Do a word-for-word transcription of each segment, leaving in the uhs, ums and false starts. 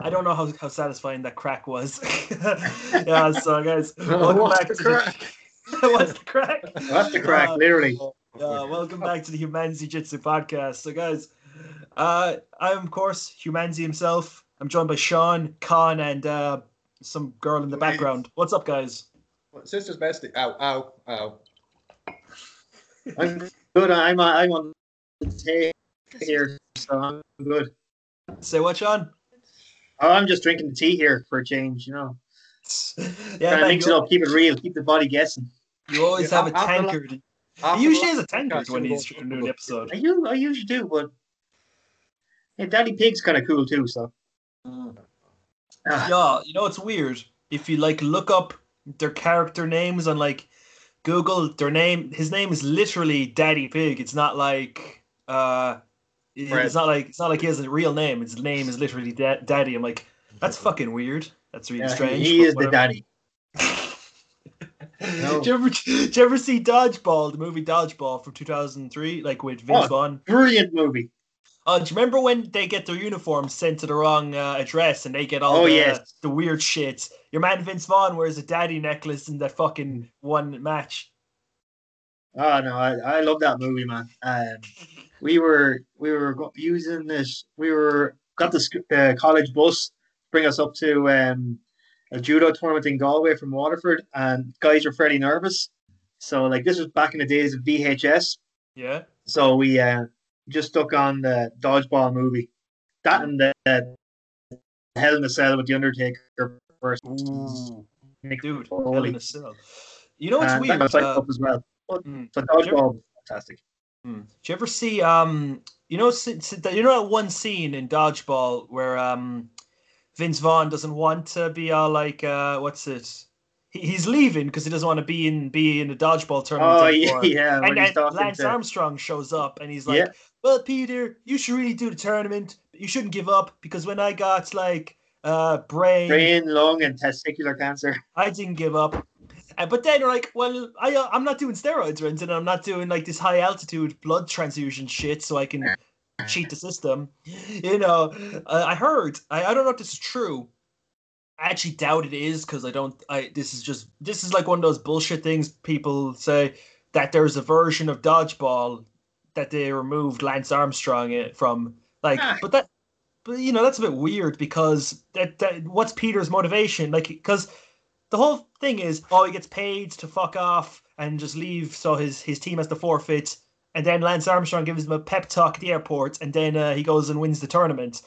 I don't know how, how satisfying that crack was. Yeah, so guys, welcome What's back the to crack? The... What's the crack? What's the crack? Uh, literally. Uh, welcome back to the Humanzi Jitsu Podcast. So guys, uh, I'm of course Humanzi himself. I'm joined by Sean Khan and uh, some girl in the background. What's up, guys? Sister's bestie. Ow, ow, ow. I'm good. I'm I'm on the tea here, so I'm good. Say what, Sean? Oh, I'm just drinking the tea here for a change, you know. Yeah, man, mix it up, keep it real, keep the body guessing. You always have a tankard. He usually has a tankard when he's doing an episode. I usually, I usually do, but yeah, Daddy Pig's kind of cool too, so. Mm. Ah. Yeah, you know it's weird if you like look up their character names on like Google. Their name, his name is literally Daddy Pig. It's not like. Uh, Right. It's not like it's not like he has a real name. His name is literally da- Daddy. I'm like, that's fucking weird. That's really yeah, strange. He is whatever. The daddy. No. Do you ever, do you ever see Dodgeball, the movie Dodgeball from two thousand three, like with Vince oh, Vaughn? Brilliant movie. Oh, do you remember when they get their uniforms sent to the wrong uh, address and they get all oh, the, yes. the weird shit? Your man Vince Vaughn wears a daddy necklace in that fucking one match. Oh no, I, I love that movie, man. Um, we were we were go- using this. We were got the sc- uh, college bus bring us up to um, a judo tournament in Galway from Waterford, and guys were fairly nervous. So like this was back in the days of V H S. Yeah. So we uh, just stuck on the Dodgeball movie. That and the uh, Hell in a Cell with the Undertaker first. Ooh, dude, Foley. Hell in a Cell. You know what's and weird? That got uh, up as well. But, mm. but Dodgeball was fantastic. Mm. Do you ever see, um, you know, you know that one scene in Dodgeball where um, Vince Vaughn doesn't want to be all like, uh, what's it? He, he's leaving because he doesn't want to be in be in a dodgeball tournament. Oh yeah, yeah. And, and Lance to... Armstrong shows up and he's like, yeah. "Well, Peter, you should really do the tournament. You shouldn't give up because when I got like uh, brain, brain, lung, and testicular cancer, I didn't give up." But then you're like, well, I, uh, I'm not doing steroids or anything. I'm not doing like this high altitude blood transfusion shit so I can cheat the system. You know, uh, I heard, I, I don't know if this is true. I actually doubt it is because I don't, I this is just, this is like one of those bullshit things people say that there's a version of Dodgeball that they removed Lance Armstrong from. Like, but that, but, you know, that's a bit weird because that, that what's Peter's motivation? Like, because... The whole thing is, oh, he gets paid to fuck off and just leave, so his, his team has to forfeit. And then Lance Armstrong gives him a pep talk at the airport, and then uh, he goes and wins the tournament.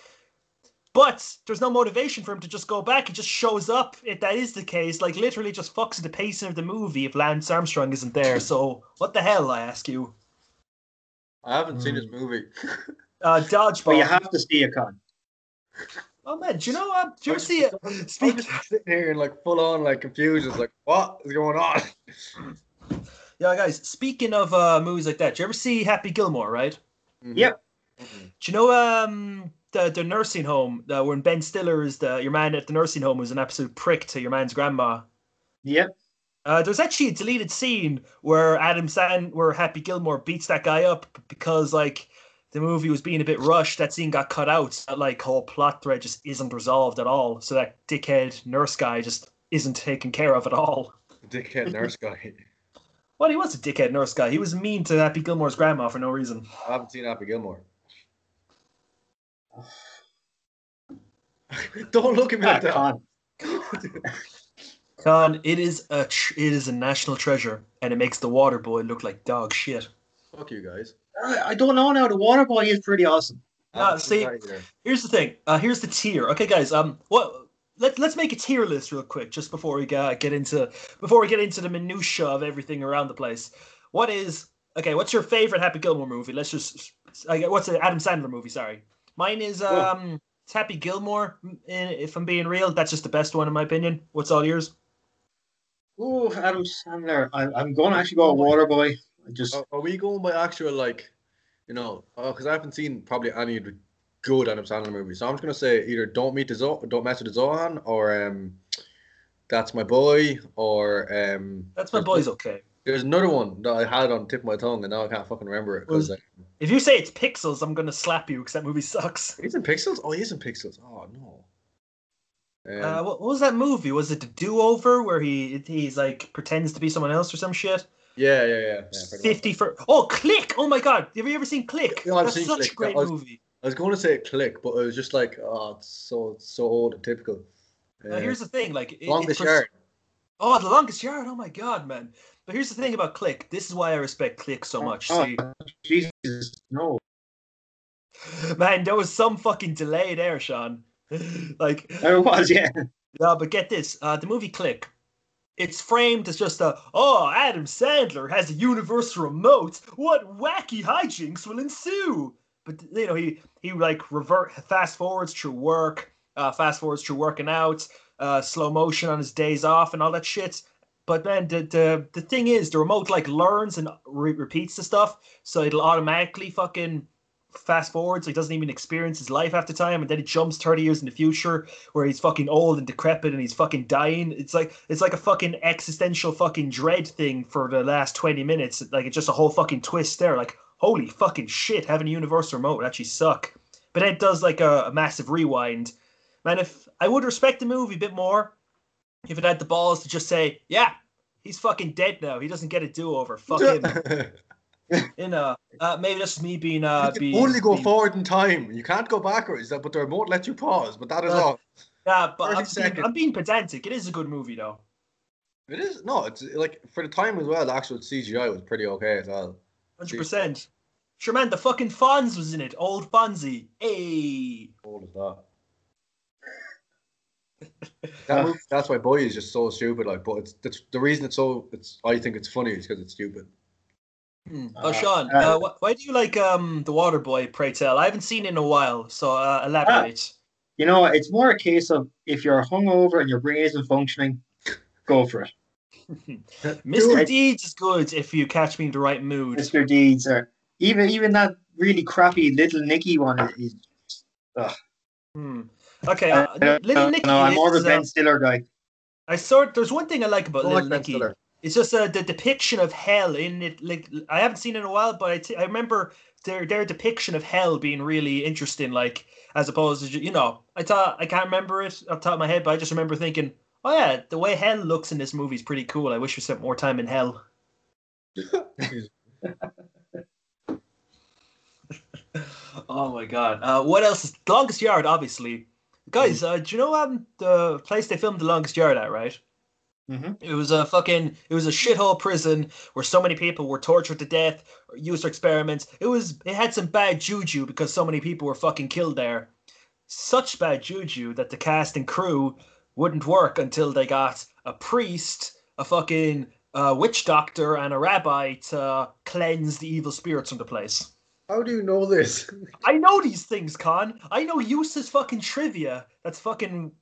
But there's no motivation for him to just go back. He just shows up, if that is the case. Like, literally just fucks the pacing of the movie if Lance Armstrong isn't there. So, what the hell, I ask you? I haven't mm. seen this movie. uh, Dodgeball. But you have to see it, Con. Oh man, do you know what? Do you ever see it? Speak sitting here in like full on like confusion, like what is going on? Yeah, guys. Speaking of uh, movies like that, do you ever see Happy Gilmore? Right? Mm-hmm. Yep. Mm-hmm. Do you know um the the nursing home uh, when Ben Stiller is the your man at the nursing home was an absolute prick to your man's grandma? Yep. Uh, there's actually a deleted scene where Adam Sand where Happy Gilmore beats that guy up because like. The movie was being a bit rushed. That scene got cut out. That like whole plot thread just isn't resolved at all. So that dickhead nurse guy just isn't taken care of at all. Dickhead nurse guy. Well, he was a dickhead nurse guy. He was mean to Happy Gilmore's grandma for no reason. I haven't seen Happy Gilmore. Don't look at me like that. Con. Con, it is a tr- it is a national treasure, and it makes the Waterboy look like dog shit. Fuck you guys. I don't know now. The Waterboy is pretty awesome. Uh, see, here's the thing. Uh, here's the tier. Okay, guys. Um, what? Let Let's make a tier list real quick, just before we uh, get into before we get into the minutia of everything around the place. What is okay? What's your favorite Happy Gilmore movie? Let's just. I what's an Adam Sandler movie? Sorry, mine is um it's Happy Gilmore. If I'm being real, that's just the best one in my opinion. What's all yours? Oh, Adam Sandler. I, I'm going to actually go Waterboy. I just are, are we going by actual like, you know, because uh, I haven't seen probably any of the good Adam Sandler movies. So I'm just gonna say either Don't Meet the Zo- Don't Mess with the Zohan, or um, That's My Boy, or um, That's My Boy's okay. There's another one that I had on the tip of my tongue, and now I can't fucking remember it. Cause, well, um, if you say it's Pixels, I'm gonna slap you because that movie sucks. He's in Pixels. Oh, he's in Pixels. Oh no. And uh, what, what was that movie? Was it The Do-Over where he he's like pretends to be someone else or some shit? Yeah, yeah, yeah. yeah Fifty for oh, Click! Oh my God, have you ever seen Click? Yeah, I've That's seen such Click. a great I was, movie. I was going to say Click, but it was just like oh, it's so it's so old and typical. Now, here's the thing, like it, Longest pers- Yard. Oh, The Longest Yard! Oh my God, man! But here's the thing about Click. This is why I respect Click so much. Oh, See, Jesus, no. Man, there was some fucking delay there, Sean. Like there was, yeah. No, but get this: uh, the movie Click. It's framed as just a oh, Adam Sandler has a universal remote. What wacky hijinks will ensue? But you know, he he like revert fast forwards through work. Uh, fast forwards through working out, uh, slow motion on his days off and all that shit. But man, the the, the thing is, the remote like learns and re- repeats the stuff, so it'll automatically fucking fast forward, so he doesn't even experience his life half the time, and then it jumps thirty years in the future where he's fucking old and decrepit and he's fucking dying. It's like it's like a fucking existential fucking dread thing for the last twenty minutes. Like it's just a whole fucking twist there. Like holy fucking shit, having a universal remote would actually suck. But then it does like a, a massive rewind. Man, if I would respect the movie a bit more if it had the balls to just say, yeah, he's fucking dead now. He doesn't get a do-over. Fuck him. You know, uh, maybe that's me being... Uh, you can being, only go being... forward in time. You can't go backwards, but the remote lets you pause, but that is uh, all. Yeah, but I'm being, I'm being pedantic. It is a good movie, though. It is? No, it's like, for the time as well, the actual C G I was pretty okay as well. one hundred percent. Sure, man, the fucking Fonz was in it. Old Fonzie. Hey. Old as that. That movie, That's My Boy is just so stupid, like, but it's, it's the reason it's so it's I think it's funny is because it's stupid. Hmm. Oh, uh, Sean, uh, uh, why do you like um the Waterboy? Pray tell, I haven't seen it in a while, so uh, elaborate. You know, it's more a case of if you're hungover and your brain isn't functioning, go for it. Mister Deeds is good if you catch me in the right mood. Mister Deeds, or even even that really crappy Little Nicky one is. Ugh. Hmm. Okay, uh, uh, Little Nicky. No, I'm more of a Ben Stiller guy. I sort there's one thing I like about I Little like Nicky. Stiller. It's just uh, the depiction of hell in it. Like I haven't seen it in a while, but I, t- I remember their their depiction of hell being really interesting. Like as opposed to you know, I thought I can't remember it off the top of my head, but I just remember thinking, oh yeah, the way hell looks in this movie is pretty cool. I wish we spent more time in hell. Oh my God! Uh, what else? Is The Longest Yard, obviously. Guys, uh, do you know um, the place they filmed The Longest Yard at, right? Mm-hmm. It was a fucking, it was a shithole prison where so many people were tortured to death, or used for experiments. It was, it had some bad juju because so many people were fucking killed there. Such bad juju that the cast and crew wouldn't work until they got a priest, a fucking uh, witch doctor, and a rabbi to uh, cleanse the evil spirits from the place. How do you know this? I know these things, Con. I know useless fucking trivia. That's fucking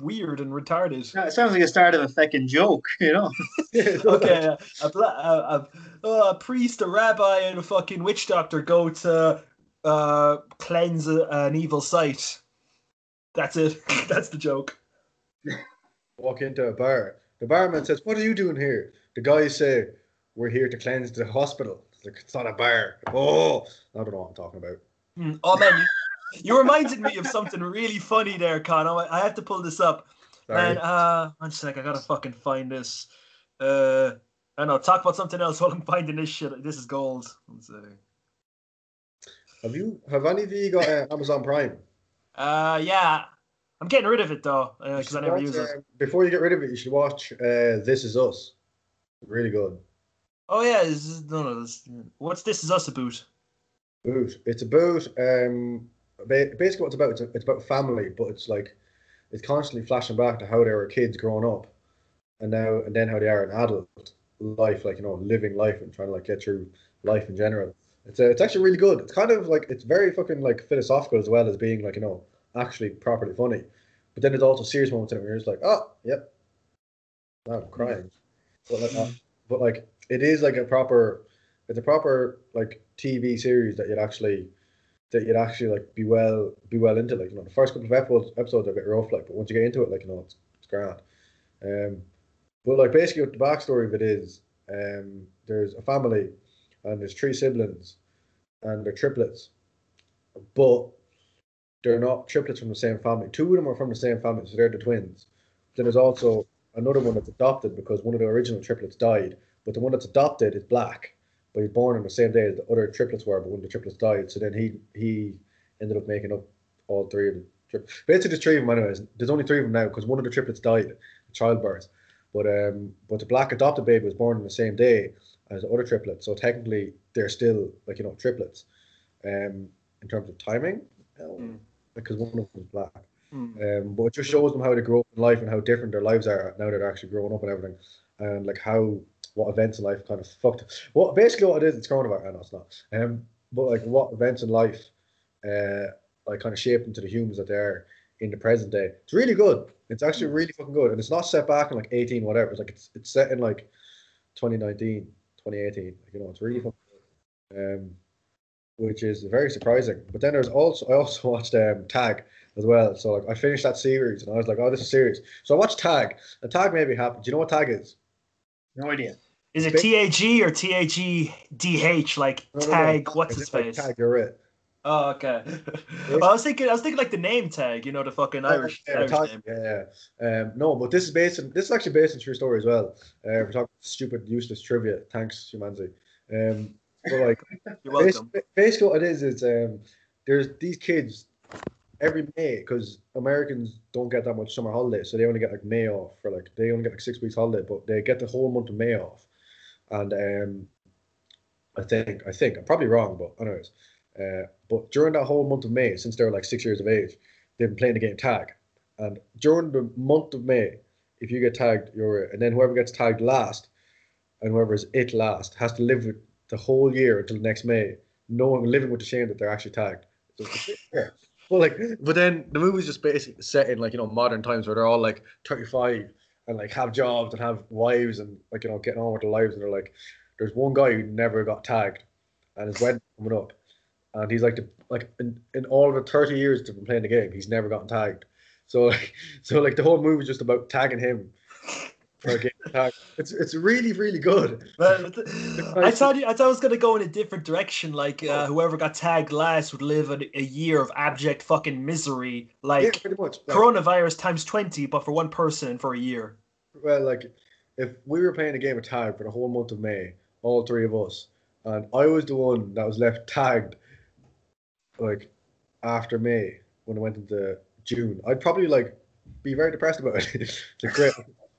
weird and retarded. Yeah, it sounds like a start of a fucking joke, you know? Okay, a, a, a, a priest, a rabbi, and a fucking witch doctor go to uh, cleanse a, an evil site. That's it. That's the joke. Walk into a bar. The barman says, "What are you doing here?" The guys say, "We're here to cleanse the hospital." Like, it's not a bar. Oh, I don't know what I'm talking about. Mm. Oh, man, you, you reminded me of something really funny there, Con. I have to pull this up. Sorry. Man, uh, one sec, I gotta fucking find this. Uh, I don't know, talk about something else while I'm finding this shit. This is gold. One sec. Have you, have any of you got uh, Amazon Prime? Uh, yeah. I'm getting rid of it, though, because uh, I never watch, use it. Uh, before you get rid of it, you should watch uh, This Is Us. Really good. Oh yeah, this is, no, no, this, what's This Is Us about? It's about um, basically what it's about. It's, a, it's about family, but it's like it's constantly flashing back to how they were kids growing up, and now and then how they are in adult life, like you know, living life and trying to like get through life in general. It's a, it's actually really good. It's kind of like it's very fucking like philosophical as well as being like you know actually properly funny. But then there's also serious moments in it where you're just like, oh, yep, now I'm crying. But like, uh, but like. It is like a proper, it's a proper like T V series that you'd actually, that you'd actually like be well, be well into. Like you know, the first couple of episodes, episodes are a bit rough, like, but once you get into it, like you know, it's, it's grand. Um, but like basically, what the backstory of it is, um, there's a family, and there's three siblings, and they're triplets, but they're not triplets from the same family. Two of them are from the same family, so they're the twins. Then there's also another one that's adopted because one of the original triplets died, but the one that's adopted is black, but he's born on the same day as the other triplets were, but one of the triplets died, so then he he ended up making up all three of them. Basically, there's three of them anyways. There's only three of them now because one of the triplets died at childbirth. But um, but the black adopted baby was born on the same day as the other triplets, so technically they're still, like, you know, triplets. Um, in terms of timing, well, mm. because one of them was black. Mm. Um, but it just shows them how they grow up in life and how different their lives are now that they're actually growing up and everything, and like how what events in life kind of fucked up. Well, basically what it is, it's coronavirus. No, it's not. Um, but like what events in life, uh, like kind of shaped into the humans that they are in the present day. It's really good. It's actually really fucking good, and it's not set back in like eighteen whatever. It's like it's it's set in like twenty nineteen, twenty eighteen. Like, you know, it's really fucking good. Um, which is very surprising. But then there's also I also watched um Tag as well. So like I finished that series and I was like, oh, this is serious. So I watched Tag. And Tag maybe happened. Do you know what Tag is? No idea. Is it T A G or T A G D H? Like no, Tag? No, no. What's his face? Like Tag. You're it. Oh, okay. Well, I was thinking, I was thinking like the name Tag, you know, the fucking Irish, yeah, Irish tag, name. Yeah, yeah. Um, no, but this is based on, this is actually based on true story as well. Uh, we're talking stupid, useless trivia. Thanks, Humanzi. Um, but like, you're welcome. Basically, basically what it is is um, there's these kids every May, because Americans don't get that much summer holiday, so they only get like May off for like they only get like six weeks holiday, but they get the whole month of May off. And um, I think I think I'm probably wrong, but anyways. Uh, but during that whole month of May, since they were like six years of age, they've been playing the game tag. And during the month of May, if you get tagged, you're it. And then whoever gets tagged last, and whoever is it last, has to live with the whole year until next May, knowing, living with the shame that they're actually tagged. So well, like, but then the movie's just basically set in, like, you know, modern times where they're all like thirty-five and like have jobs and have wives and, like, you know, getting on with their lives. And they're like, there's one guy who never got tagged, and his wedding coming up. And he's like, the, like in, in all of the thirty years they've been playing the game, he's never gotten tagged. So, like, so like the whole movie is just about tagging him for a game tag. It's it's really really good. Well, I thought I thought I was gonna go in a different direction. Like uh, whoever got tagged last would live a, a year of abject fucking misery, like, yeah, pretty much. Like coronavirus times twenty, but for one person for a year. Well, like if we were playing a game of tag for the whole month of May, all three of us, and I was the one that was left tagged. Like after May, when I went into June, I'd probably like be very depressed about it. It's great.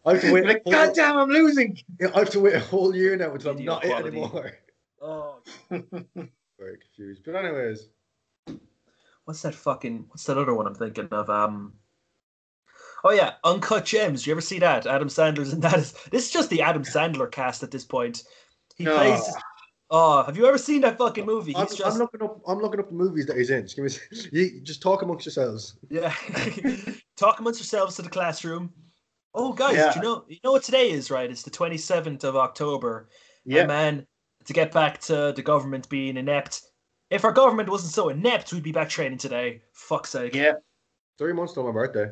I have to wait. Like, God damn, I'm losing. Yeah, I have to wait a whole year now until I'm not it anymore. Oh, very confused. But anyways, what's that fucking? What's that other one I'm thinking of? Um. Oh yeah, Uncut Gems. Do you ever see that? Adam Sandler's in that. Is, this is just the Adam Sandler cast at this point. He no. plays. Oh, have you ever seen that fucking movie? He's I'm, just... I'm looking up. I'm looking up the movies that he's in. Just, give me, you, just talk amongst yourselves. Yeah, talk amongst yourselves to the classroom. Oh, guys, yeah. do you know you know what today is, right? It's the twenty-seventh of October. Yeah, and man. To get back to the government being inept. If our government wasn't so inept, we'd be back training today. Fuck's sake. Yeah. Three months till my birthday.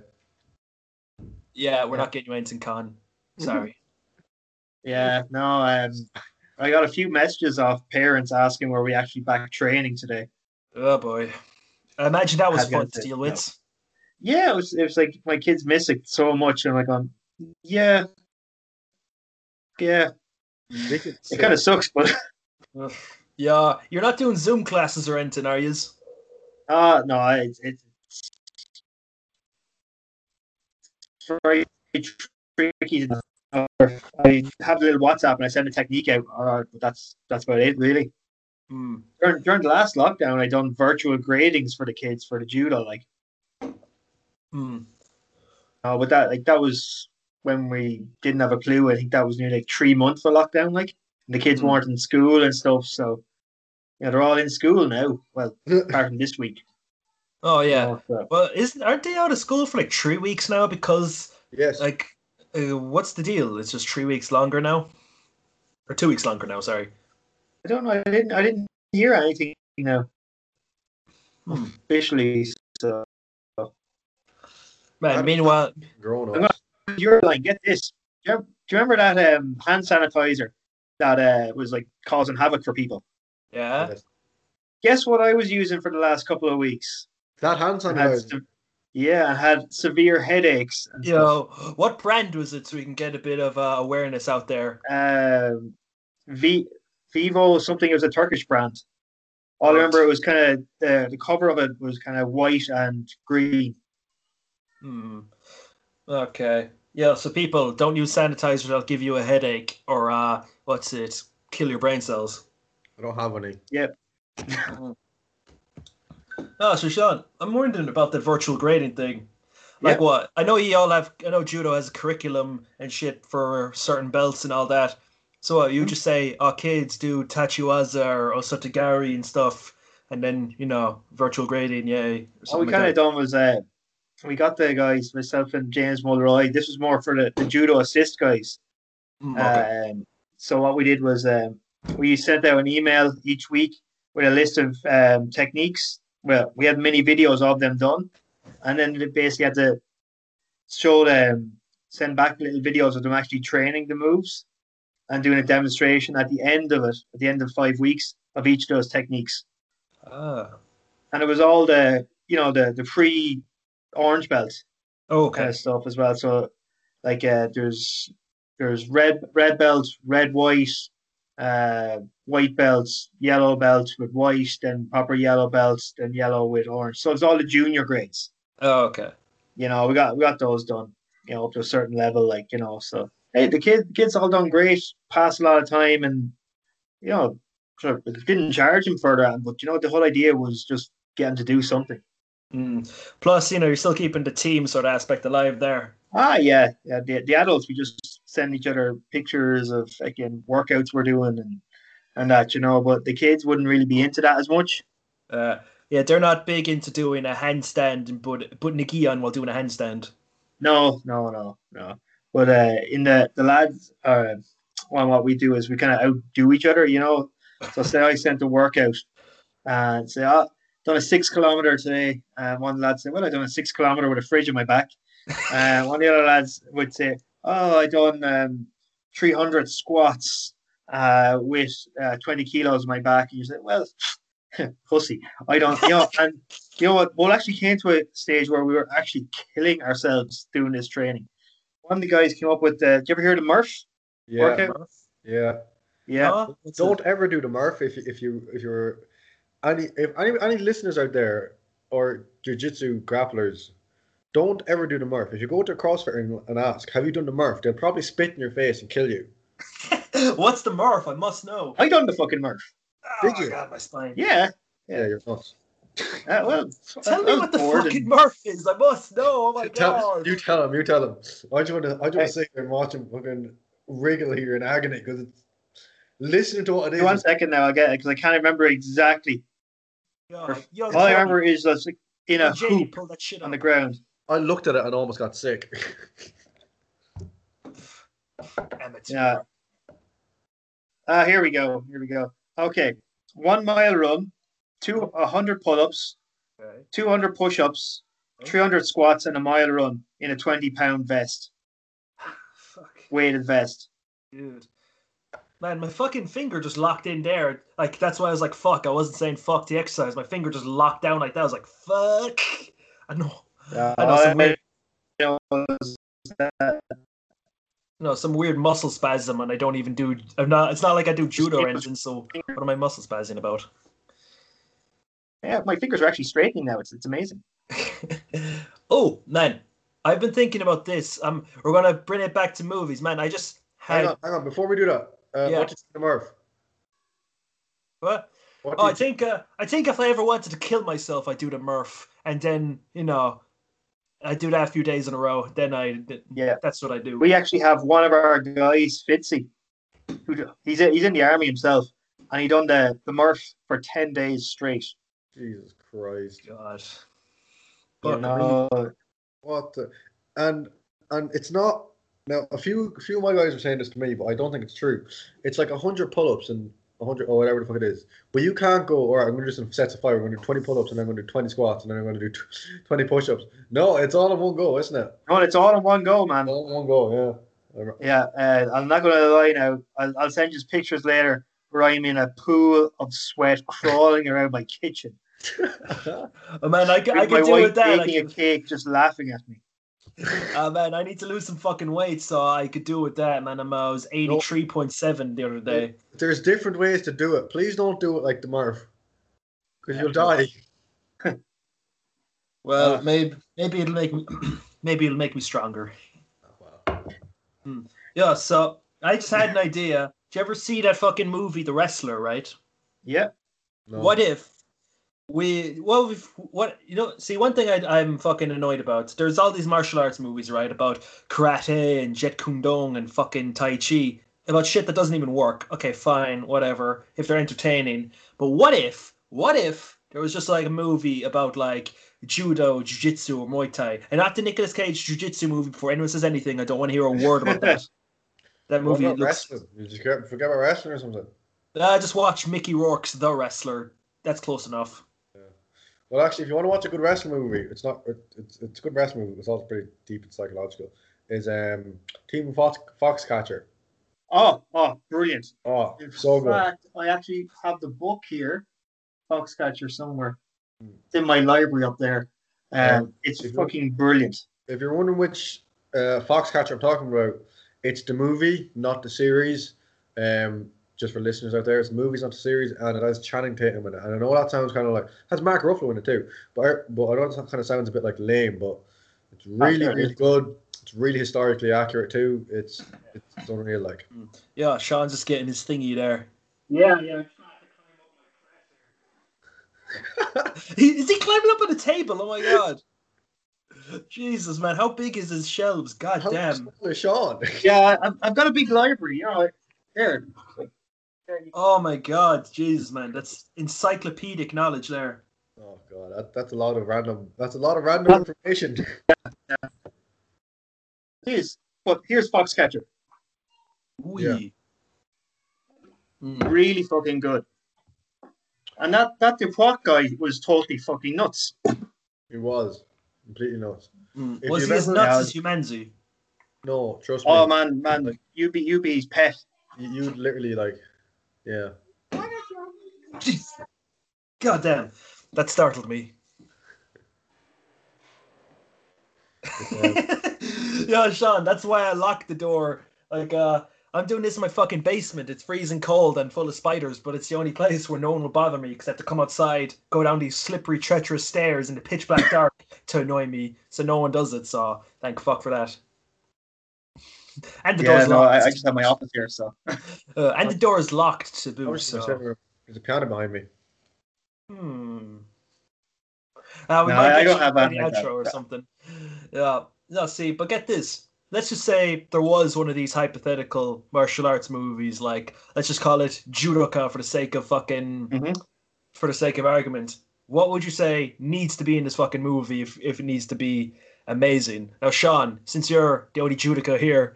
Yeah, we're yeah. not getting you anything, Con. Sorry. Yeah. No. Um. I got a few messages off parents asking were we actually back training today. Oh, boy. I imagine that was fun to deal with. Yeah, it was, it was like my kids miss it so much. And I'm like, going, yeah. Yeah. It kind of sucks, but... yeah, you're not doing Zoom classes or anything, are you? Uh, no, it's... it's very tricky to... Or I have a little WhatsApp and I send a technique out, or that's that's about it, really. Mm. During, during the last lockdown, I done virtual gradings for the kids for the judo, like. Mm. Uh, but that like that was when we didn't have a clue. I think that was nearly like three months for lockdown, like. And the kids mm. weren't in school and stuff, so yeah, they're all in school now. Well, apart from this week. Oh yeah. Uh, so. Well, isn't aren't they out of school for like three weeks now? Because yes, like. Uh, what's the deal? It's just three weeks longer now, or two weeks longer now. Sorry, I don't know. I didn't. I didn't hear anything, you know, hmm. officially. So, man. I'm meanwhile, grown up. You're like, get this. Do you, do you remember that um, hand sanitizer that uh, was like causing havoc for people? Yeah. Guess what I was using for the last couple of weeks. That hands on had se- Yeah, I had severe headaches. Yo, stuff. What brand was it so we can get a bit of uh, awareness out there? Um, v- Vivo something. It was a Turkish brand. I remember it was kind of, uh, the cover of it was kind of white and green. Hmm. Okay. Yeah, so people, don't use sanitizer, that'll give you a headache or, uh, what's it, kill your brain cells. I don't have any. Yep. Oh, so Sean, I'm wondering about the virtual grading thing. Like yep. what? I know you all have, I know judo has a curriculum and shit for certain belts and all that. So uh, you just say, oh, kids do tachiwaza or osotogari and stuff, and then, you know, virtual grading, yay. What we like kind of done was, uh, we got the guys, myself and James Mulroy, this was more for the, the judo assist guys. Mm, okay. Um, so what we did was um, we sent out an email each week with a list of um, techniques. Well, we had many videos of them done, and then they basically had to show them, send back little videos of them actually training the moves. And doing a demonstration at the end of it, at the end of five weeks of each of those techniques. Ah. And it was all the, you know, the the free orange belt oh, okay. kind of stuff as well. So, like, uh, there's there's red red belts, red white, uh, white belts, yellow belts with white, then proper yellow belts, then yellow with orange. So it's all the junior grades. Oh, okay. You know, we got we got those done. You know, up to a certain level, like you know, so. Hey, the kid, kids all done great, passed a lot of time, and, you know, sort of didn't charge him for that. But, you know, the whole idea was just getting to do something. Mm. Plus, you know, you're still keeping the team sort of aspect alive there. Ah, yeah. yeah the, the adults, we just send each other pictures of, again, workouts we're doing and, and that, you know. But the kids wouldn't really be into that as much. Uh, yeah, they're not big into doing a handstand and put, putting a gi on while doing a handstand. No, no, no, no. But uh, in the, the lads, uh, well, what we do is we kind of outdo each other, you know. So say I sent a workout and say, oh, done a six kilometer today. And one lad said, well, I done a six kilometer with a fridge in my back. And uh, one of the other lads would say, oh, I done um, three hundred squats uh, with uh, twenty kilos in my back. And you say, well, pussy, I don't, you know. And you know what? Well, actually came to a stage where we were actually killing ourselves doing this training. One of the guys came up with, uh, did you ever hear the Murph? Yeah, workout? Murph. yeah, yeah. Oh, Don't it? ever do the Murph if you, if you if you're any if any any listeners out there or jiu-jitsu grapplers. Don't ever do the Murph. If you go to a CrossFit and, and ask, "Have you done the Murph?" They'll probably spit in your face and kill you. What's the Murph? I must know. I done the fucking Murph. Oh, did you? God, my spine. Yeah, yeah, you're nuts. Uh, well, tell I, me I what the fucking and... Murph is. I must know. Oh my tell, god! You tell him. You tell him. I just want to. I just want to sit here and watch him fucking wriggle here in agony because it's listening to what it is. One second now, I'll get it because I can't remember exactly. Yo, yo, All I remember is just like, in a Jay, hoop pull that shit on the ground. I looked at it and almost got sick. Amateur. Yeah. Ah, uh, here we go. Here we go. Okay, one mile run. Two hundred pull-ups, okay. two hundred push-ups, okay. three hundred squats, and a mile run in a twenty-pound vest, Fuck. weighted vest. Dude, man, my fucking finger just locked in there. Like that's why I was like, "Fuck!" I wasn't saying "fuck" the exercise. My finger just locked down like that. I was like, "Fuck!" I know. Uh, I know some weird. You know, no, some weird muscle spasm, and I don't even do. I'm not. It's not like I do judo or anything. So, what am I muscle spasming about? Yeah, my fingers are actually straightening now. It's it's amazing. Oh, man. I've been thinking about this. Um, We're going to bring it back to movies. Man, I just had... Hang on, hang on. Before we do that, uh, yeah. what did you think of Murph? What? what oh, I think uh, I think if I ever wanted to kill myself, I'd do the Murph. And then, you know, I do that a few days in a row. Then I... Yeah. That's what I do. We actually have one of our guys, Fitzy. Who, he's, a, he's in the army himself. And he done the, the Murph for ten days straight. Jesus Christ! God, but no, what? The, and and it's not now. A few a few of my guys are saying this to me, but I don't think it's true. It's like a hundred pull-ups and a hundred or whatever the fuck it is. But you can't go. All right, I'm going to do some sets of five. I'm going to do twenty pull-ups and I'm going to do twenty squats and then I'm going to do twenty push-ups. No, it's all in one go, isn't it? No, it's all in one go, man. All in one go, yeah. Yeah, uh, I'm not going to lie now. I'll, I'll send you pictures later where I'm in a pool of sweat crawling around my kitchen. Oh man, I, I can deal with that. My wife baking a cake just laughing at me. Oh uh, man, I need to lose some fucking weight, so I could do with that, man. I'm, I was eighty-three point seven the other day. There's different ways to do it. Please don't do it like the Murph, because you'll die. Well, uh, maybe maybe it'll make me, maybe it'll make me stronger. Oh, wow. Hmm. Yeah. So I just had an idea. Did you ever see that fucking movie, The Wrestler? Right. Yeah. No. What if? We well, we've, what you know? See, one thing I, I'm fucking annoyed about. There's all these martial arts movies, right, about karate and Jet Kune Dong and fucking Tai Chi, about shit that doesn't even work. Okay, fine, whatever. If they're entertaining, but what if, what if there was just like a movie about like judo, jiu-jitsu, or Muay Thai, and not the Nicolas Cage jiu-jitsu movie? Before anyone says anything, I don't want to hear a word about that. That movie. What about looks, wrestling? Did you forget about wrestling or something? Uh, just watch Mickey Rourke's The Wrestler. That's close enough. Well, actually, if you want to watch a good wrestling movie, it's not it's it's a good wrestling movie. It's also pretty deep and psychological. Is um Team Fox Foxcatcher. Oh, oh, brilliant! Oh, in so fact, good. I actually have the book here, Foxcatcher, somewhere. It's in my library up there. Um, um it's fucking brilliant. If you're wondering which uh, Foxcatcher I'm talking about, it's the movie, not the series. Um. Just for listeners out there, it's movies, not the series, and it has Channing Tatum in it. And I know that sounds kind of like, has Mark Ruffalo in it too, but I, but I know that kind of sounds a bit like lame, but it's really, really good. It's really historically accurate too. It's it's unreal, like. Yeah, Sean's just getting his thingy there. Yeah, yeah. Is he climbing up on the table? Oh my god. Jesus, man, how big is his shelves? God how damn. Sean. Yeah, I've, I've got a big library. You know, here. Oh my god, Jesus, man, that's encyclopedic knowledge there. Oh god, that, that's a lot of random that's a lot of random information. Yeah. Here's, but here's Foxcatcher. Yeah. Mm. Really fucking good. And that that Dupuis guy was totally fucking nuts. He was completely nuts. Mm. Was he as nuts as Humanzi? No, trust me. Oh man, man, you be you be his pet. You would literally like. Yeah. Jeez. God damn. That startled me. Yeah, Sean, that's why I locked the door. Like, uh, I'm doing this in my fucking basement. It's freezing cold and full of spiders, but it's the only place where no one will bother me because I have to come outside, go down these slippery, treacherous stairs in the pitch black dark to annoy me. So no one does it, so thank fuck for that. And the yeah, door's no, locked. I, I just have my office here, so. Uh, and the door is locked to boot. So. There's a piano behind me. Hmm. Uh, we no, might I, I don't have an like outro that. or something. Yeah. No, see, but get this. Let's just say there was one of these hypothetical martial arts movies, like let's just call it Judoka for the sake of fucking, mm-hmm. for the sake of argument. What would you say needs to be in this fucking movie if if it needs to be? Amazing. Now, Sean, since you're the only judoka here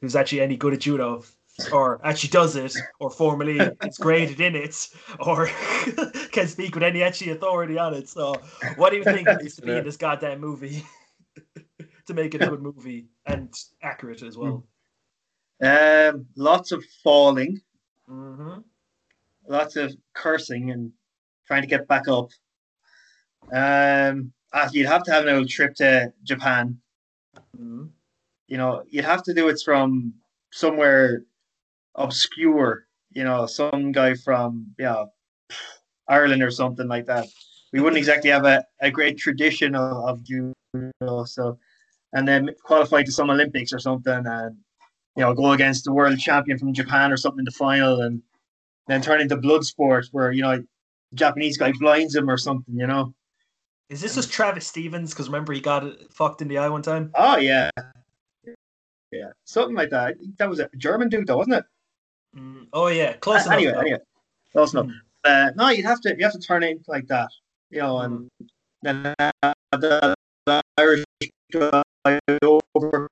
who's actually any good at judo, or actually does it, or formally is graded in it, or can speak with any actually authority on it, so what do you think needs to be in this goddamn movie to make it a good movie and accurate as well? Um, lots of falling, mm-hmm. lots of cursing and trying to get back up. Um. Uh, you'd have to have a trip to Japan. Mm-hmm. You know, you'd have to do it from somewhere obscure. You know, some guy from yeah Ireland or something like that. We wouldn't exactly have a, a great tradition of, of judo. So, and then qualify to some Olympics or something, and you know, go against the world champion from Japan or something in the final, and then turn into blood sports where you know, the Japanese guy blinds him or something. You know. Is this just Travis Stevens? Because remember, he got fucked in the eye one time. Oh, yeah. Yeah. Something like that. I think that was a German dude, though, wasn't it? Mm, oh, yeah. Close uh, enough. Anyway, though. anyway. Close enough. Mm. Uh, no, you'd have to you have to turn it like that. You know, and then uh, the, the Irish guy overcome.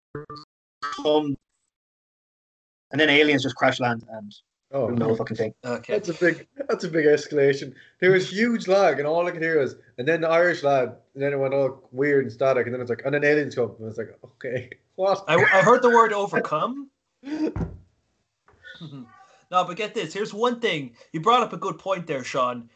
And then aliens just crash land and... Oh, no, no fucking thing. Okay. That's a big that's a big escalation. There was huge lag and all I could hear was and then the Irish lad and then it went all weird and static and then it's like and then aliens come and it's like okay. What? I, I heard the word overcome. No, but get this. Here's one thing. You brought up a good point there, Sean.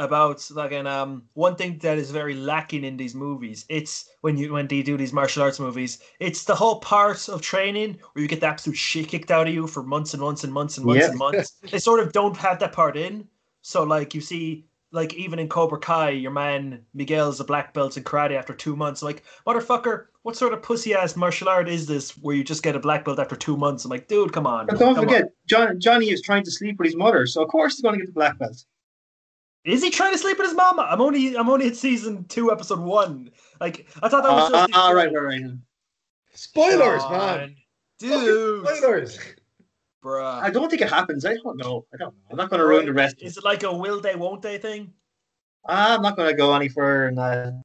about like an um one thing that is very lacking in these movies. It's when you when they do these martial arts movies, it's the whole part of training where you get the absolute shit kicked out of you for months and months and months and months yeah. and months. They sort of don't have that part in. So like you see, like even in Cobra Kai, your man Miguel's a black belt in karate after two months. I'm like, motherfucker, what sort of pussy ass martial art is this where you just get a black belt after two months? I'm like, dude, come on. But don't come forget, on. John, Johnny is trying to sleep with his mother, so of course he's going to get the black belt. Is he trying to sleep with his mama? I'm only I'm only at season two, episode one. Like I thought that was. Uh, just uh, right, right, right. Spoilers, on, man. Dude, fucking spoilers. Bruh. I don't think it happens. I don't know. I don't know. I'm not going to ruin the rest. Is it like a will they, won't they thing? I'm not going to go any further than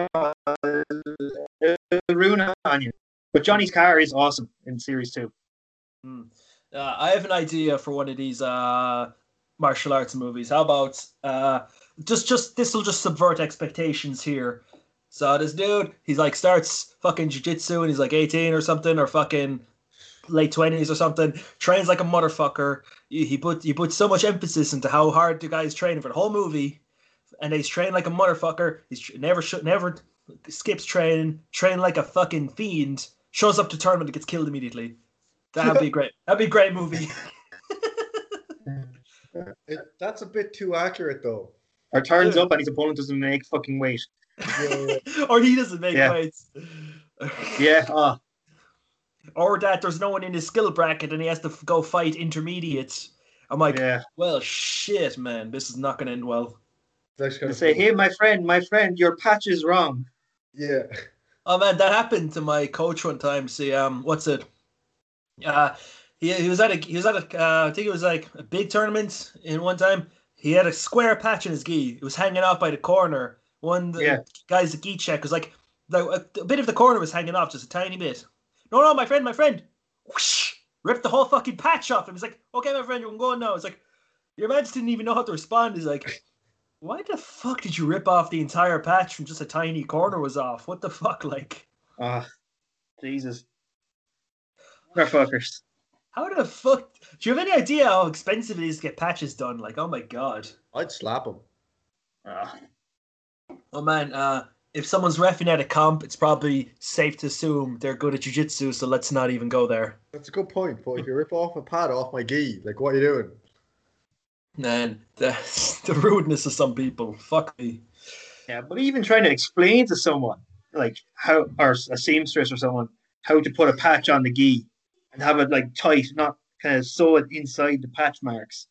that. Yeah, it'll ruin it on you. But Johnny's car is awesome in series two. Hmm. Uh, I have an idea for one of these uh, martial arts movies. How about uh, just just this will just subvert expectations here. So this dude, he's like starts fucking jiu-jitsu and he's like eighteen or something or fucking late twenties or something, trains like a motherfucker. He put he put so much emphasis into how hard the guy's training for the whole movie, and he's trained like a motherfucker. He's never never skips training, trained like a fucking fiend. Shows up to tournament and gets killed immediately. That'd be great. That'd be a great movie. it, that's a bit too accurate though. Or turns Dude. up and his opponent doesn't make fucking weight. Yeah. Or he doesn't make yeah. weights. yeah. Uh. Or that there's no one in his skill bracket and he has to f- go fight intermediates. I'm like, yeah. well, shit, man. This is not going to end well. They say, hey, my friend, my friend, your patch is wrong. Yeah. Oh, man, that happened to my coach one time. See, um, what's it? Uh, he, he was at a, he was at a, uh, I think it was like a big tournament in one time. He had a square patch in his gi. It was hanging out by the corner. One the yeah. guy's a gi check was like, the, a bit of the corner was hanging off, just a tiny bit. No, no, my friend, my friend. Whoosh, ripped the whole fucking patch off him. He's like, okay, my friend, you can go now. It's like, your man just didn't even know how to respond. He's like, why the fuck did you rip off the entire patch from just a tiny corner was off? What the fuck, like? Ah, uh, Jesus. We're fuckers. How the fuck? Do you have any idea how expensive it is to get patches done? Like, oh my God. I'd slap him. Uh. Oh man, uh... if someone's reffing at a comp, it's probably safe to assume they're good at jiu-jitsu, so let's not even go there. That's a good point, but if you rip off a pad off my gi, like, what are you doing? Man, the, the rudeness of some people. Fuck me. Yeah, but even trying to explain to someone, like, how, or a seamstress or someone, how to put a patch on the gi and have it, like, tight, not kind of sew it inside the patch marks.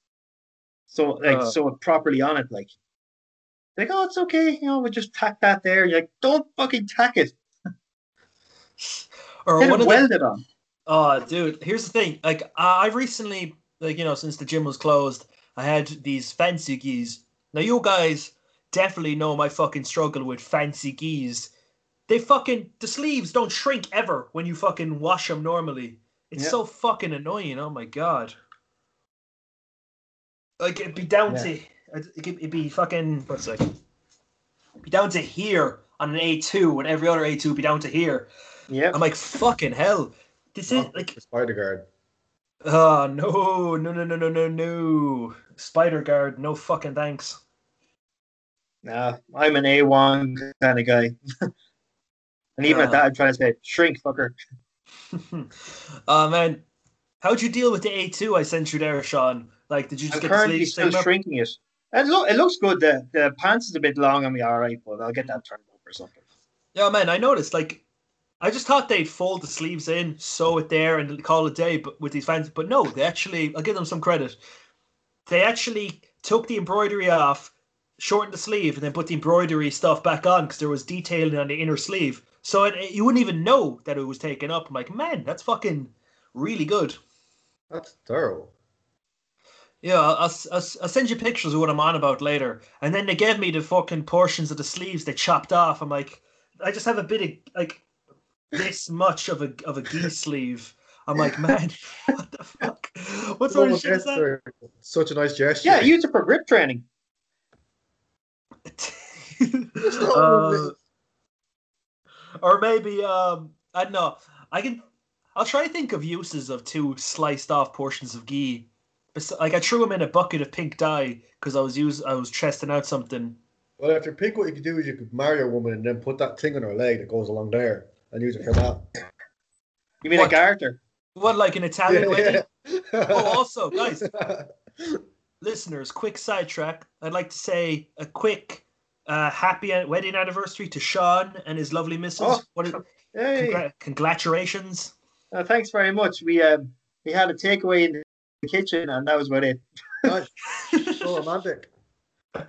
So, like, uh, sew it properly on it, like. Like, oh, it's okay, you know, we just tack that there. You're like, don't fucking tack it. Or one of weld the... it on. Oh, dude, here's the thing. Like, I recently, like, you know, since the gym was closed, I had these fancy gis. Now, you guys definitely know my fucking struggle with fancy gis. They fucking, the sleeves don't shrink ever when you fucking wash them normally. It's yeah. so fucking annoying. Oh, my God. Like, it'd be down yeah. to... it'd be fucking what's it be down to here on an A two and every other A two would be down to here. Yeah, I'm like, fucking hell, this is like Spider Guard. Oh no no no no no no no Spider Guard, no fucking thanks. Nah, I'm an A one kind of guy. And even uh, at that I'm trying to say shrink, fucker. Oh uh, man, how'd you deal with the A two I sent you there, Sean? Like, did you just I'm get currently the still shrinking up? It It, look, it looks good. The, the pants is a bit long on me, all right, but I'll get that turned over or something. Yeah, man, I noticed. Like, I just thought they'd fold the sleeves in, sew it there, and call it day. But with these fans, but no, they actually—I'll give them some credit. They actually took the embroidery off, shortened the sleeve, and then put the embroidery stuff back on because there was detailing on the inner sleeve, so it, it, you wouldn't even know that it was taken up. I'm like, man, that's fucking really good. That's thorough. Yeah, I'll, I'll, I'll send you pictures of what I'm on about later. And then they gave me the fucking portions of the sleeves they chopped off. I'm like, I just have a bit of, like, this much of a of a gi sleeve. I'm like, man, what the fuck? What sort of shit is that? Such a nice gesture. Yeah, use it for grip training. uh, or maybe, um, I don't know. I can, I'll try to think of uses of two sliced off portions of gi. Like, I threw him in a bucket of pink dye because I was use I was testing out something. Well, after pink, what you could do is you could marry a woman and then put that thing on her leg that goes along there and use it for that. You mean what? A garter? What, like an Italian yeah, wedding? Yeah. Oh, also, guys, listeners, quick sidetrack. I'd like to say a quick uh, happy wedding anniversary to Sean and his lovely missus. Oh, what is, hey. congr- congratulations. Uh, thanks very much. We um, we had a takeaway in the kitchen, and that was about it. Nice. So romantic. Uh,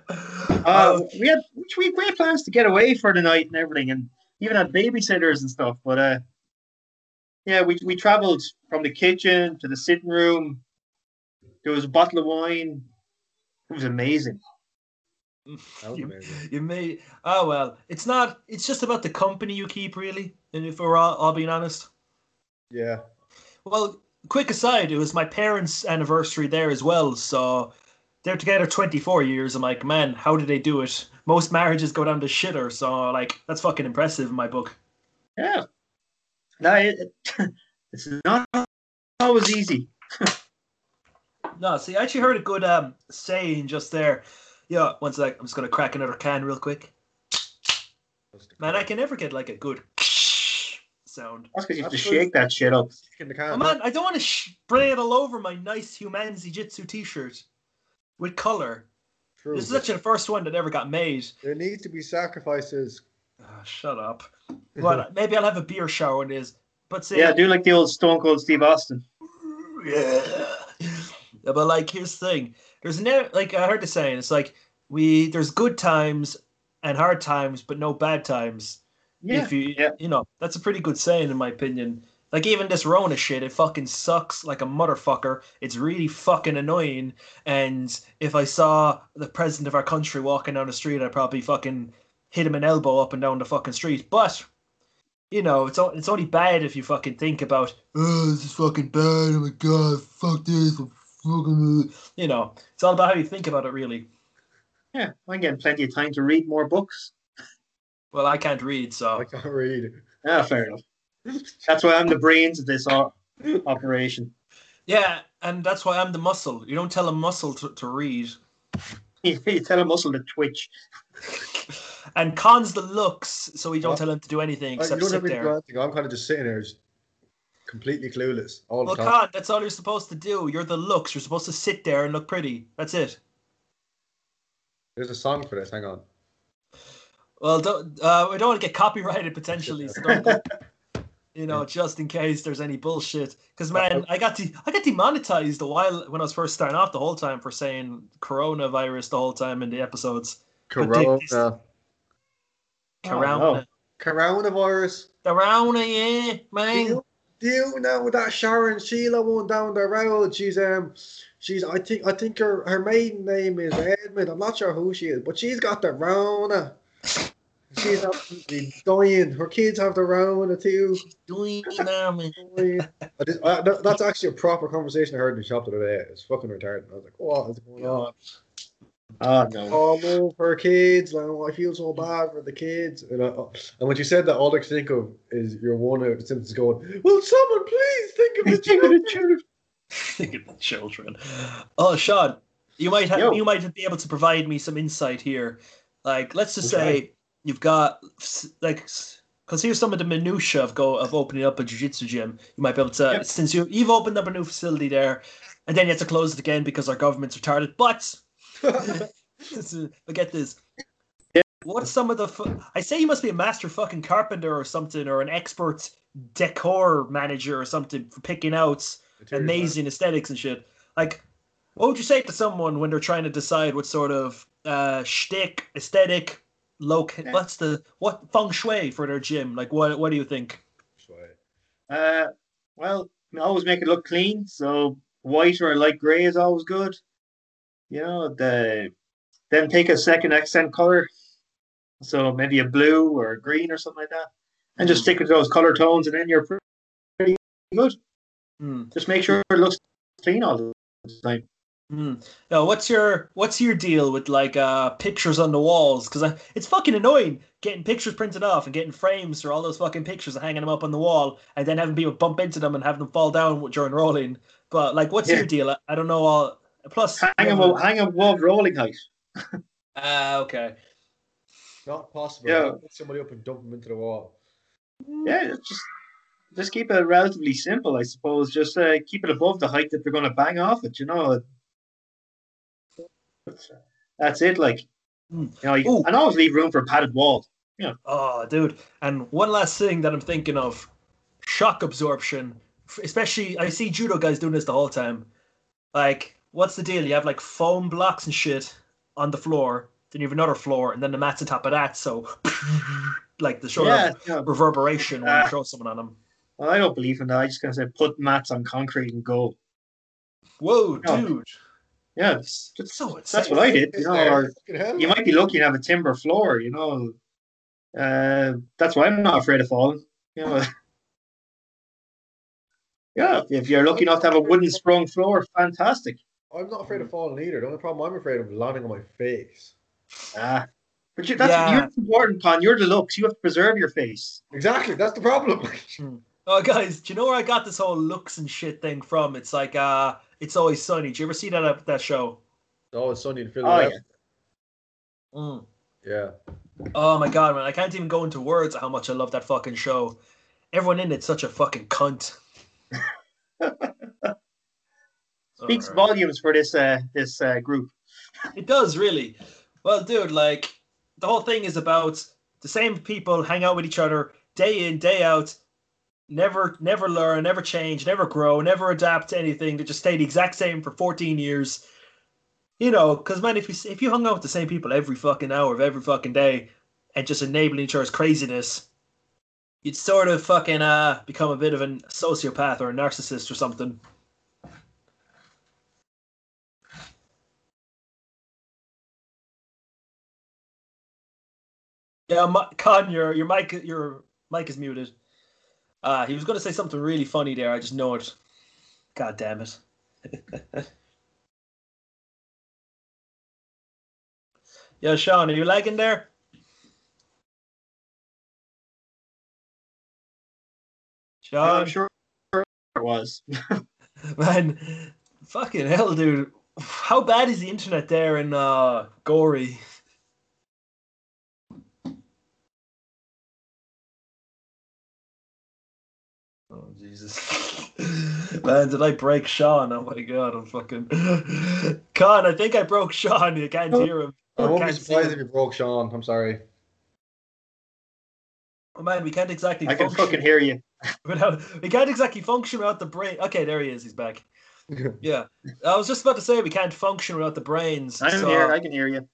um, we had we had great plans to get away for the night and everything, and even had babysitters and stuff. But uh, yeah, we we travelled from the kitchen to the sitting room. There was a bottle of wine. It was amazing. That was you, amazing. You may. Oh well, it's not. It's just about the company you keep, really. And if we're all, all being honest. Yeah. Well, quick aside, it was my parents' anniversary there as well, so they're together twenty-four years. I'm like, man, how do they do it? Most marriages go down to shitter, so like that's fucking impressive in my book. Yeah. No, it, it's not always easy. No, see, I actually heard a good um saying just there. Yeah, one sec, I'm just gonna crack another can real quick. Man, I can never get like a good sound. That's because you have to shake that shit up. Oh, man, I don't want to spray it all over my nice Humanzi Jitsu t-shirt with color. True, this is actually the first one that ever got made. There needs to be sacrifices. Oh, shut up. Well, maybe I'll have a beer shower when it is. But see, yeah, I do like the old Stone Cold Steve Austin. Yeah. But like, here's the thing. There's never, like I heard the saying, it's like we there's good times and hard times, but no bad times. Yeah, if you, yeah. you know, that's a pretty good saying, in my opinion. Like, even this Rona shit, it fucking sucks like a motherfucker. It's really fucking annoying. And if I saw the president of our country walking down the street, I'd probably fucking hit him an elbow up and down the fucking street. But, you know, it's it's only bad if you fucking think about, oh, this is fucking bad. Oh my God, fuck this. Fucking, you know, it's all about how you think about it, really. Yeah, I'm getting plenty of time to read more books. Well, I can't read, so I can't read. Ah, fair enough. That's why I'm the brains of this o- operation. Yeah, and that's why I'm the muscle. You don't tell a muscle to, to read. You tell a muscle to twitch. And Khan's the looks, so we don't well, tell him to do anything except sit there. I'm kind of just sitting there, just completely clueless all well, the time. Well, Khan, that's all you're supposed to do. You're the looks. You're supposed to sit there and look pretty. That's it. There's a song for this. Hang on. Well, don't, uh, we don't want to get copyrighted potentially, so don't, you know, just in case there's any bullshit. Because man, I got de- I got demonetized a while when I was first starting off the whole time for saying coronavirus the whole time in the episodes. Corona. This- oh, corona. No. Coronavirus. Corona, yeah, man. Do you, do you know that Sharon Sheila one down the road? She's um. She's, I think, I think her, her maiden name is Edmund. I'm not sure who she is, but she's got the Rona. She's absolutely dying. Her kids have their own, too. Dying, man. That's actually a proper conversation I heard in the shop the other day. It's fucking retarded. I was like, what is going on? Oh, no. Oh, no, her kids. Like, oh, I feel so bad for the kids. And, I, and when you said that, all I could think of is your one of Simpsons going, will someone please think of the children? Think of the children. Oh, Sean, you might have, you might be able to provide me some insight here. Like, let's just okay. say you've got, like, because here's some of the minutiae of go of opening up a jiu-jitsu gym. You might be able to, yep. since you, you've opened up a new facility there, and then you have to close it again because our government's retarded. But, forget this. Yep. What's some of the, fu- I say you must be a master fucking carpenter or something, or an expert decor manager or something for picking out amazing fun. Aesthetics and shit. Like, what would you say to someone when they're trying to decide what sort of uh, shtick, aesthetic, loc- yeah. what's the what feng shui for their gym? Like, what what do you think? Uh, well, always make it look clean. So white or light grey is always good. You know, the then take a second accent color. So maybe a blue or a green or something like that, and just stick with those color tones, and then you're pretty good. Mm. Just make sure it looks clean all the time. Mm. Now, what's your what's your deal with like uh, pictures on the walls? Because it's fucking annoying getting pictures printed off and getting frames for all those fucking pictures and hanging them up on the wall and then having people bump into them and having them fall down during rolling. But like, what's yeah. your deal? I, I don't know. All plus hang them, you know, hang them while rolling height. Ah, uh, okay. Not possible. Yeah. Put somebody up and dump them into the wall. Yeah, just just keep it relatively simple, I suppose. Just uh, keep it above the height that they're going to bang off it. You know. That's it, like, you know, you, and always leave room for a padded wall. Yeah. Oh, dude. And one last thing that I'm thinking of, shock absorption. Especially, I see judo guys doing this the whole time. Like, what's the deal? You have like foam blocks and shit on the floor, then you have another floor, and then the mat's on top of that. So, like, the sort yeah, of yeah. reverberation when uh, you throw someone on them. Well, I don't believe in that. I just gonna say put mats on concrete and go. Whoa, no. dude. Yeah, that's, so that's what I did. You, know, or you might be lucky to have a timber floor, you know. Uh, that's why I'm not afraid of falling. You know. Yeah, if you're lucky enough to have a wooden sprung floor, fantastic. I'm not afraid of falling either. The only problem I'm afraid of is landing on my face. Ah, but you, that's yeah. you're important, Con. You're deluxe. You have to preserve your face. Exactly, that's the problem. Oh, guys, do you know where I got this whole looks and shit thing from? It's like, uh, It's Always Sunny. Did you ever see that uh, that show? Oh, it's Sunny in Philadelphia. Oh, yeah. Mm. yeah. Oh, my God, man. I can't even go into words how much I love that fucking show. Everyone in it's such a fucking cunt. Speaks right. volumes for this uh, this uh, group. It does, really. Well, dude, like, the whole thing is about the same people hang out with each other day in, day out. Never, never learn, never change, never grow, never adapt to anything. They just stay the exact same for fourteen years. You know, because, man, if you, if you hung out with the same people every fucking hour of every fucking day and just enabling each other's craziness, you'd sort of fucking uh, become a bit of a sociopath or a narcissist or something. Yeah, Con, your, your, mic, your mic is muted. Uh, he was going to say something really funny there. I just know it. God damn it. Yo, Sean, are you lagging there? Sean? I'm sure it was. Man, fucking hell, dude. How bad is the internet there in uh, Gorey? Oh, Jesus. Man, did I break Sean? Oh, my God. I'm fucking... Con, I think I broke Sean. You can't hear him. I won't be surprised if you broke Sean. I'm sorry. Oh, man, we can't exactly... I can fucking hear you. Without... We can't exactly function without the brain. Okay, there he is. He's back. Yeah. I was just about to say we can't function without the brains. I'm so... here. I can hear you.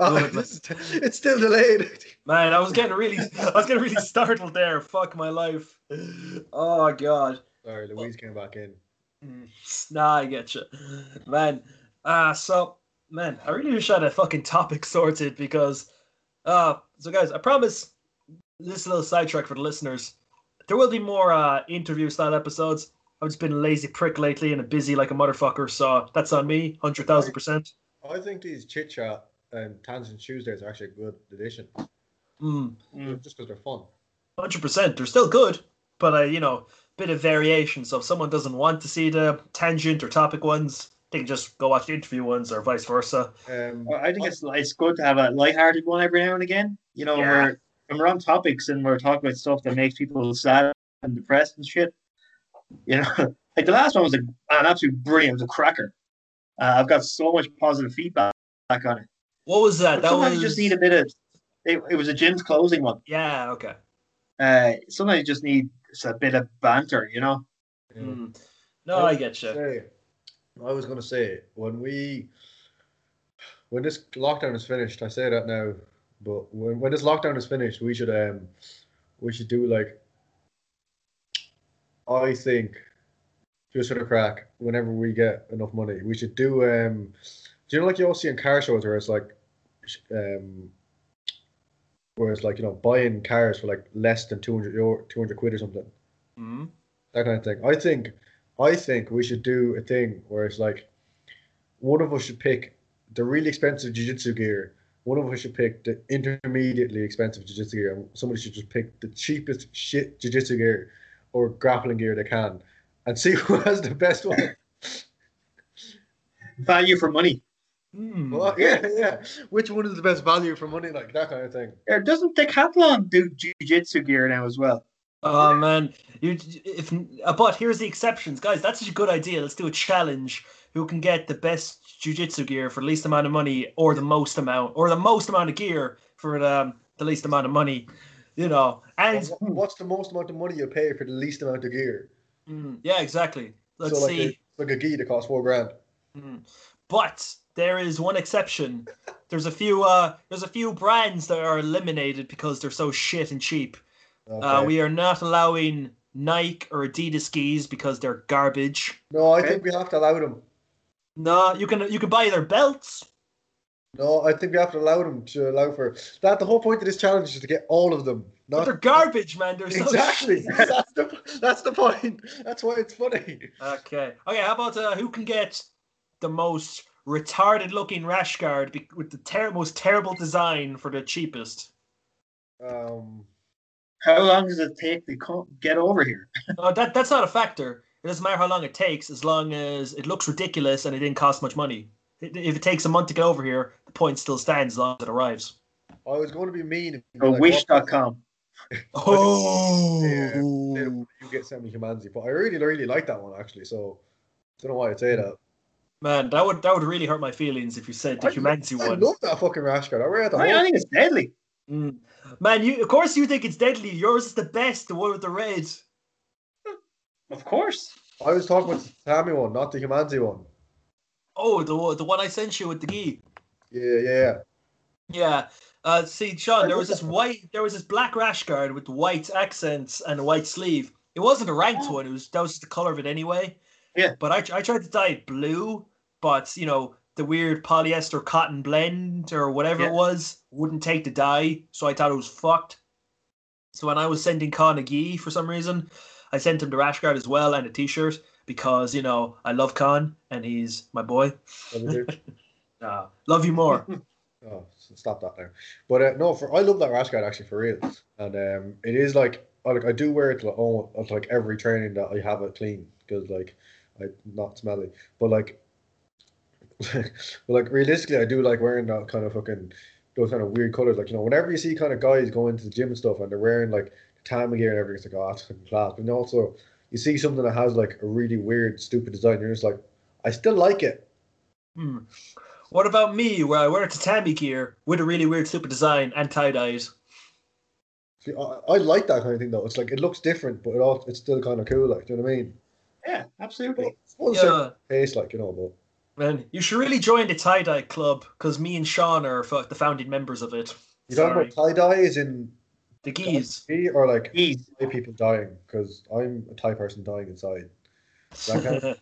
Oh, it's still delayed. Man, I was getting really, I was getting really startled there. Fuck my life. Oh God. Sorry, Louise came back in. Nah, I get you, man. Ah, uh, so man, I really wish I had a fucking topic sorted because, uh, so guys, I promise this is a little sidetrack for the listeners. There will be more uh, interview style episodes. I've just been a lazy prick lately and a busy like a motherfucker. So that's on me, hundred thousand percent. I think these chit chat. Um, Tangent Tuesdays are actually a good addition. Mm. Just because they're fun. one hundred percent. They're still good, but, uh, you know, bit of variation. So if someone doesn't want to see the tangent or topic ones, they can just go watch the interview ones or vice versa. Um, I think it's, it's good to have a lighthearted one every now and again. You know, yeah. we're, when we're on topics and we're talking about stuff that makes people sad and depressed and shit. You know, like the last one was a, an absolute brilliant. It was a cracker. Uh, I've got so much positive feedback on it. What was that? That sometimes was... you just need a bit of... It, it was a gym's closing one. Yeah, okay. Uh, sometimes you just need a bit of banter, you know? Mm. No, I, I get you. Say, I was going to say, when we... When this lockdown is finished, I say that now, but when, when this lockdown is finished, we should um, we should do, like... I think, just for the crack, whenever we get enough money, we should do... um. Do you know, like you all see in car shows where it's like, um, where it's like, you know, buying cars for like less than two hundred euro, two hundred quid or something, mm-hmm. that kind of thing. I think, I think we should do a thing where it's like, one of us should pick the really expensive jiu-jitsu gear, one of us should pick the intermediately expensive jiu-jitsu gear, and somebody should just pick the cheapest shit jiu-jitsu gear or grappling gear they can and see who has the best one. Value for money. Mm. Well, yeah, yeah. Which one is the best value for money? Like that kind of thing. Yeah, doesn't Decathlon do jiu-jitsu gear now as well? Oh, man. You, if, but here's the exceptions. Guys, that's such a good idea. Let's do a challenge. Who can get the best jiu-jitsu gear for the least amount of money, or the most amount, or the most amount of gear for the, the least amount of money, you know. And what's the most amount of money you pay for the least amount of gear? Mm, yeah, exactly. Let's so like see. A, like a gi that costs four grand. Mm. But there is one exception. There's a few. Uh, there's a few brands that are eliminated because they're so shit and cheap. Okay. Uh, we are not allowing Nike or Adidas skis because they're garbage. No, I okay? think we have to allow them. No, you can you can buy their belts. No, I think we have to allow them to allow for that. The whole point of this challenge is to get all of them. Not... But they're garbage, man. They're so exactly. that's the that's the point. That's why it's funny. Okay. Okay. How about uh, who can get the most retarded looking rash guard be- with the ter- most terrible design for the cheapest? Um. How long does it take to co- get over here? Oh, that that's not a factor. It doesn't matter how long it takes, as long as it looks ridiculous and it didn't cost much money. If it takes a month to get over here, the point still stands as long as it arrives. Oh, I was going to be mean. Oh, like, wish dot com. Oh. Yeah, you get sent me Humanzi, but I really, really like that one, actually. So I don't know why I'd say that. Man, that would that would really hurt my feelings if you said the I, Humanzi I one. I love that fucking rash guard. I read that. I, I think it's deadly. Mm. Man, you of course you think it's deadly. Yours is the best, the one with the red. Of course. I was talking about the Tatami one, not the Humanzi one. Oh, the the one I sent you with the gi. Yeah, yeah, yeah. Yeah. Uh, see, Sean, there was this white, there was this black rash guard with white accents and a white sleeve. It wasn't a ranked one. It was that was just the color of it anyway. Yeah. But I I tried to dye it blue, but you know the weird polyester cotton blend or whatever yeah. it was wouldn't take the dye, so I thought it was fucked. So when I was sending Khan a gi for some reason, I sent him the rash guard as well and a t-shirt because, you know, I love Khan and he's my boy. uh, love you more. Oh, stop that there. But uh, no, for I love that rash guard actually for real. And um, it is like, I, like, I do wear it to like, oh, to like every training that I have it clean because like I'm not smelly. But like, but like realistically, I do like wearing that kind of fucking, those kind of weird colors. Like, you know, whenever you see kind of guys going to the gym and stuff and they're wearing like, Tatami gear and everything's like, oh, that's fucking class. But also, you see something that has like a really weird, stupid design, you're just like, I still like it. Hmm. What about me, where I wear Tatami gear with a really weird, stupid design and tie dyes? See, I, I like that kind of thing though. It's like it looks different, but it all, it's still kind of cool. Like, do you know what I mean? Yeah, absolutely. Well, yeah. Taste like you know, but man, you should really join the tie dye club because me and Sean are fuck, the founding members of it. You don't know tie dye is in. The geese. Or like geese. People dying because I'm a Thai person dying inside. That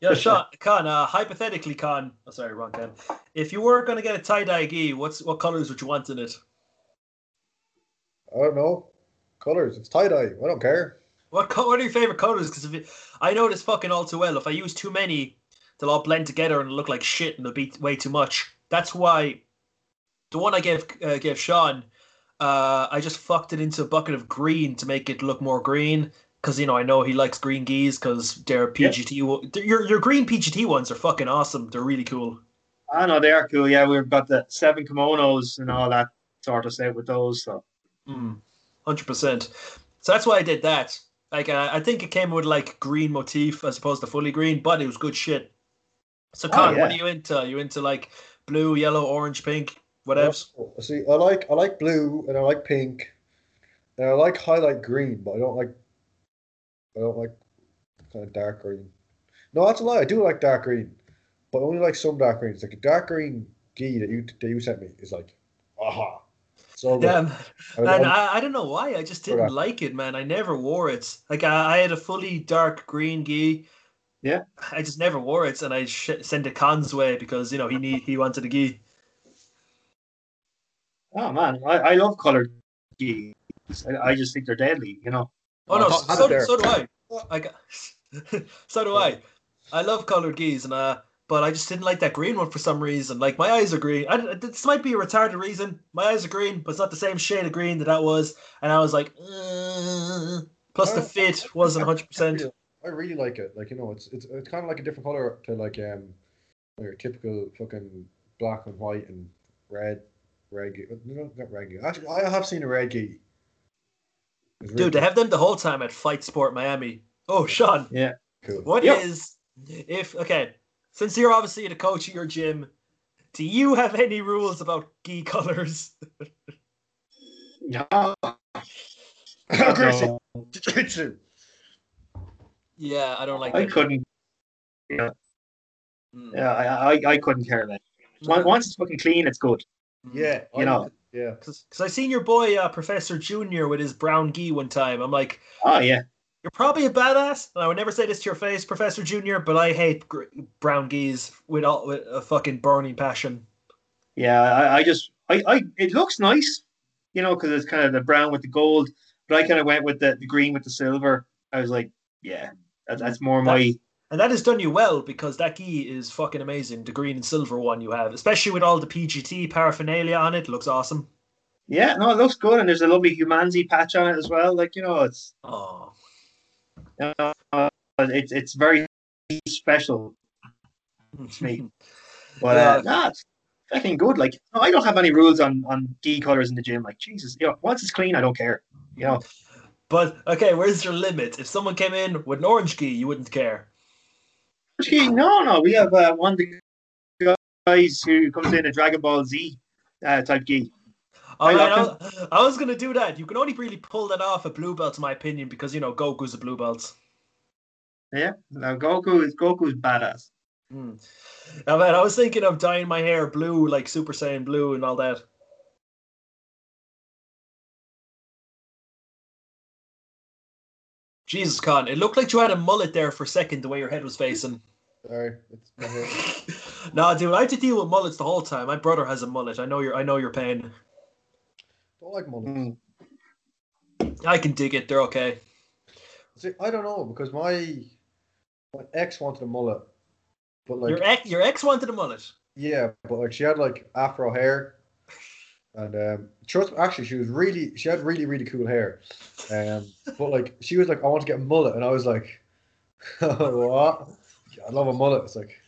yeah, Sean, Con, uh, hypothetically, Con, oh, sorry, wrong Con. If you were going to get a tie-dye gi, what's, what colours would you want in it? I don't know. Colours. It's tie-dye. I don't care. What, co- what are your favourite colours? Because if it, I know this fucking all too well. If I use too many, they'll all blend together and look like shit and they'll be way too much. That's why the one I gave, uh, gave Sean... Uh, I just fucked it into a bucket of green to make it look more green because, you know, I know he likes green gis because their P G T... Yeah. They're, your your green P G T ones are fucking awesome. They're really cool. I know, they are cool. Yeah, we've got the seven kimonos and all that sort of set with those. So, mm, one hundred percent. So that's why I did that. Like, uh, I think it came with, like, green motif as opposed to fully green, but it was good shit. So, Con, oh, yeah. What are you into? Are you into, like, blue, yellow, orange, pink? What else? See, I like I like blue and I like pink, and I like highlight green, but I don't like I don't like kind of dark green. No, that's a lie. I do like dark green, but I only like some dark greens. Like a dark green gi that you that you sent me is like, aha. So damn, and I, mean, I I don't know why. I just didn't like it, man. I never wore it. Like I, I had a fully dark green gi. Yeah. I just never wore it, and I sh- sent it Khan's way because you know he need, he wanted a gi. Oh man, I, I love coloured geese. I, I just think they're deadly, you know. Oh no, so, so do I. I got, so do I. I love coloured geese, and uh, but I just didn't like that green one for some reason. Like, my eyes are green. I, this might be a retarded reason. My eyes are green, but it's not the same shade of green that that was. And I was like, uh. plus the fit wasn't one hundred percent. I really like it. Like, you know, it's it's it's kind of like a different color to like um your typical fucking black and white and red reggae. No, not reggae. Actually, I have seen a reggae. Dude, really they have them the whole time at Fight Sport Miami. Oh, Sean. Yeah. Cool. What yep. is if okay? Since you're obviously the coach at your gym, do you have any rules about gi colors? No. no. Yeah, I don't like. I that. couldn't. Yeah, mm. yeah, I, I, I couldn't care less. Once it's fucking clean, it's good. Yeah, you I know. Yeah, because I seen your boy uh, Professor Junior with his brown gi one time. I'm like, oh yeah, you're probably a badass. And I would never say this to your face, Professor Junior, but I hate gr- brown gis with all with a fucking burning passion. Yeah, I, I just, I, I, it looks nice, you know, because it's kind of the brown with the gold. But I kind of went with the, the green with the silver. I was like, yeah. That's more my... That's, and that has done you well, because that gi is fucking amazing, the green and silver one you have, especially with all the P G T paraphernalia on it. It looks awesome. Yeah, no, it looks good, and there's a lovely Humanzi patch on it as well. Like, you know, it's... Oh. You know, it's, it's very special to me. But, yeah. uh, nah, it's fucking good. Like, no, I don't have any rules on, on gi colours in the gym. Like, Jesus, you know, once it's clean, I don't care, you know. But, okay, where's your limit? If someone came in with an orange gi, you wouldn't care. Orange gi? No, no. We have uh, one of the guys who comes in a Dragon Ball Z uh, type gi. All I, right, I, I was going to do that. You can only really pull that off at blue belts, in my opinion, because, you know, Goku's a blue belt. Yeah, no, Goku is Goku's badass. Mm. Now, man, I was thinking of dyeing my hair blue, like Super Saiyan blue and all that. Jesus, Con, it looked like you had a mullet there for a second, the way your head was facing. Sorry, it's my head. Nah, dude, I had to deal with mullets the whole time. My brother has a mullet. I know your, I know your pain. Don't like mullets. Mm. I can dig it. They're okay. See, I don't know, because my my ex wanted a mullet, but like your ex, your ex wanted a mullet. Yeah, but like she had like afro hair, and um, trust me, actually, she was really, she had really, really cool hair. Um, but like she was like, I want to get a mullet, and I was like, what? I love a mullet. It's like,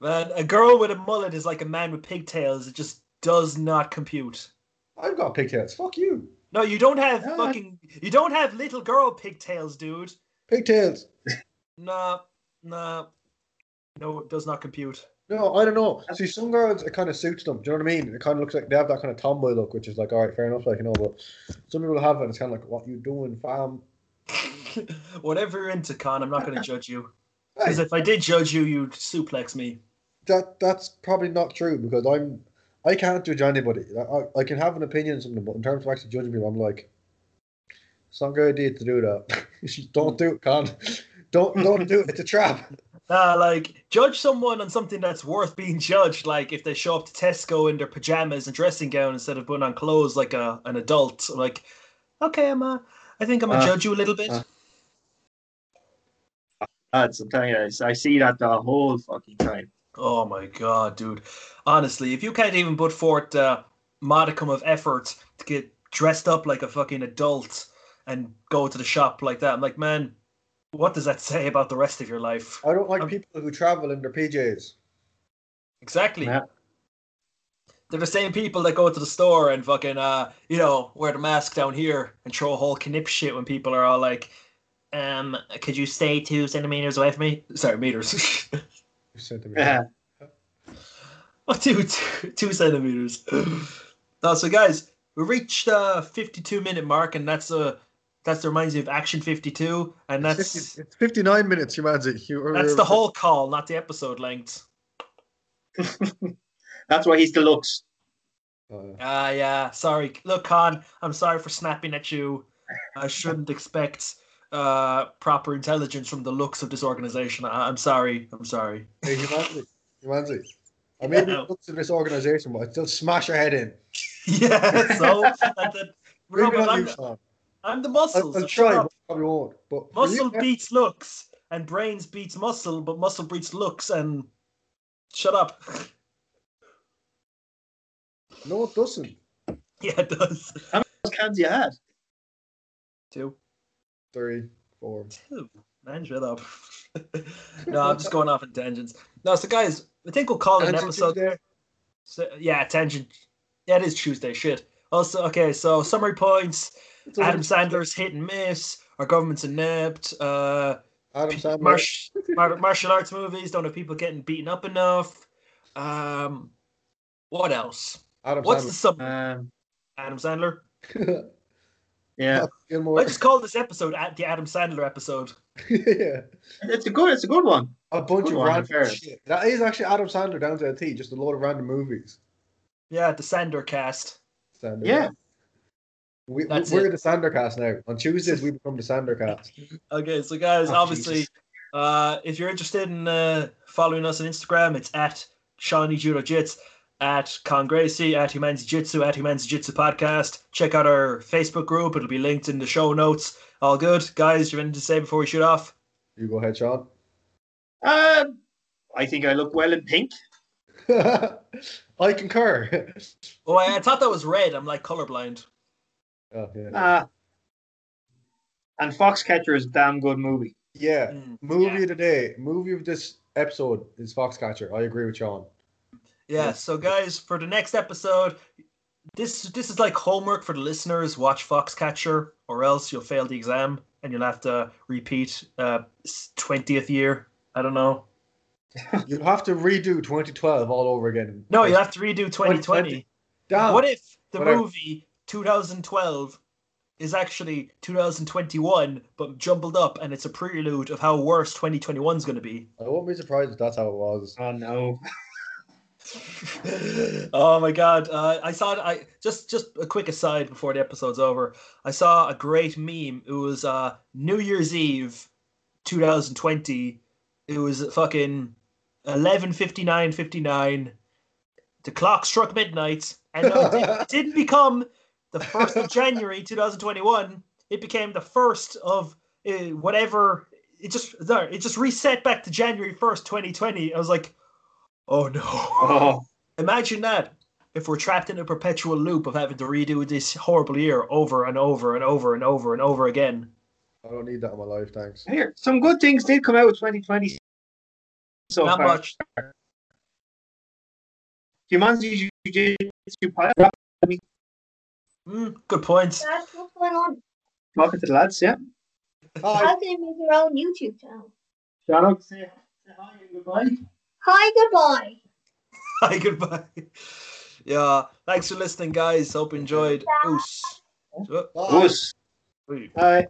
man, a girl with a mullet is like a man with pigtails. It just does not compute. I've got pigtails. Fuck you. No, you don't have yeah. fucking. You don't have little girl pigtails, dude. Pigtails. Nah, nah. No, it does not compute. No, I don't know. See, some girls, it kind of suits them. Do you know what I mean? It kind of looks like they have that kind of tomboy look, which is like, all right, fair enough, like, you know, but some people have it and it's kind of like, what you doing, fam? Whatever you're into, Con, I'm not going to judge you. Because hey. If I did judge you, you'd suplex me. That That's probably not true, because I'm, I can't judge anybody. I, I can have an opinion on something, but in terms of actually judging people, I'm like, it's not a good idea to do that. Don't do it, Con. Don't, don't do it. It's a trap. Uh, like, judge someone on something that's worth being judged, like if they show up to Tesco in their pajamas and dressing gown instead of putting on clothes like a, an adult. I'm like, okay, Emma, I think I'm going to uh, judge you a little bit. Uh, that's, I'm telling you, I see that the whole fucking time. Oh my God, dude. Honestly, if you can't even put forth a modicum of effort to get dressed up like a fucking adult and go to the shop like that, I'm like, man... What does that say about the rest of your life? I don't like um, people who travel in their P Js. Exactly. Yeah. They're the same people that go to the store and fucking, uh, you know, wear the mask down here and throw a whole knip shit when people are all like, um, could you stay two centimeters away from me? Sorry, meters. Centimeters. Oh, two, two, two centimeters. No, so guys, we reached uh fifty-two minute mark, and that's a. Uh, That's the reminds me of Action fifty-two, and that's it's, fifty, it's fifty-nine minutes. Reminds it. You, that's uh, the whole call, not the episode length. That's why he's deluxe. Ah, uh, yeah. Sorry, look, Con. I'm sorry for snapping at you. I shouldn't expect uh, proper intelligence from the looks of this organization. I, I'm sorry. I'm sorry. Hey, Humanzi, Humanzi. I may be looks of this organization, but I still smash your head in. Yeah. So that's it. We're I'm the muscles. I'll, I'll try, but probably won't. But muscle you, beats looks, and brains beats muscle, but muscle beats looks, and Shut up. No, it doesn't. Yeah, it does. How many cans you had? Two. Three. Four. Two. Man, shut up. No, I'm just going off on tangents. No, so guys, I think we'll call it an episode there. So, yeah, tangent. Yeah, it is Tuesday. Shit. Also, okay, so summary points. Adam Sandler's hit and miss. Our government's inept. Uh, Adam Sandler. Marsh, mar- martial arts movies. Don't have people getting beaten up enough. Um, what else? Adam What's Sandler. the sub? Um, Adam Sandler. Yeah. Gilmore. I just call this episode at the Adam Sandler episode. Yeah. It's a good. It's a good one. A bunch good of random shit. That is actually Adam Sandler down to a T. Just a lot of random movies. Yeah, the Sandler cast. Sandler. Yeah. We, That's we're it. the Sandercast now. On Tuesdays, we become the Sandercast. Okay, so guys, oh, obviously, uh, if you're interested in uh, following us on Instagram, it's at Shawnee Judo Jits, at Con Gracie, at Humanzi Jitsu, at Humanzi Jitsu Podcast. Check out our Facebook group. It'll be linked in the show notes. All good. Guys, do you have anything to say before we shoot off? You go ahead, Sean. Um, I think I look well in pink. I concur. Oh, I, I thought that was red. I'm like colorblind. Oh, yeah, yeah. Uh, and Foxcatcher is a damn good movie. Yeah. Mm, movie yeah. of the day. Movie of this episode is Foxcatcher. I agree with Sean. Yeah, yeah. So, guys, for the next episode, this this is like homework for the listeners. Watch Foxcatcher or else you'll fail the exam and you'll have to repeat uh, twentieth year. I don't know. You'll have to redo twenty twelve all over again. No, you'll have to redo twenty twenty. twenty twenty. Damn. What if the Whatever. movie... twenty twelve is actually twenty twenty-one, but jumbled up, and it's a prelude of how worse twenty twenty-one is going to be. I won't be surprised if that's how it was. Oh no! Oh my god! Uh, I saw. I just just a quick aside before the episode's over. I saw a great meme. It was uh, New Year's Eve, twenty twenty. It was fucking eleven fifty-nine fifty-nine. The clock struck midnight, and no, it, didn't, it didn't become. The first of January twenty twenty-one, it became the first of uh, whatever. It just it just reset back to January first, twenty twenty. I was like, oh no! Oh. Imagine that if we're trapped in a perpetual loop of having to redo this horrible year over and over and over and over and over again. I don't need that in my life, thanks. Here, some good things did come out of twenty twenty. So not far. much. Humanzi Jitsu Podcast. Mm, good points. That's what's going on. Welcome to the lads, yeah. Hi. How can they make their own YouTube channel? Shut up. Say, say hi and goodbye. Hi, goodbye. Hi, goodbye. Yeah, thanks for listening, guys. Hope you enjoyed. Oos. Oos. Bye. Bye.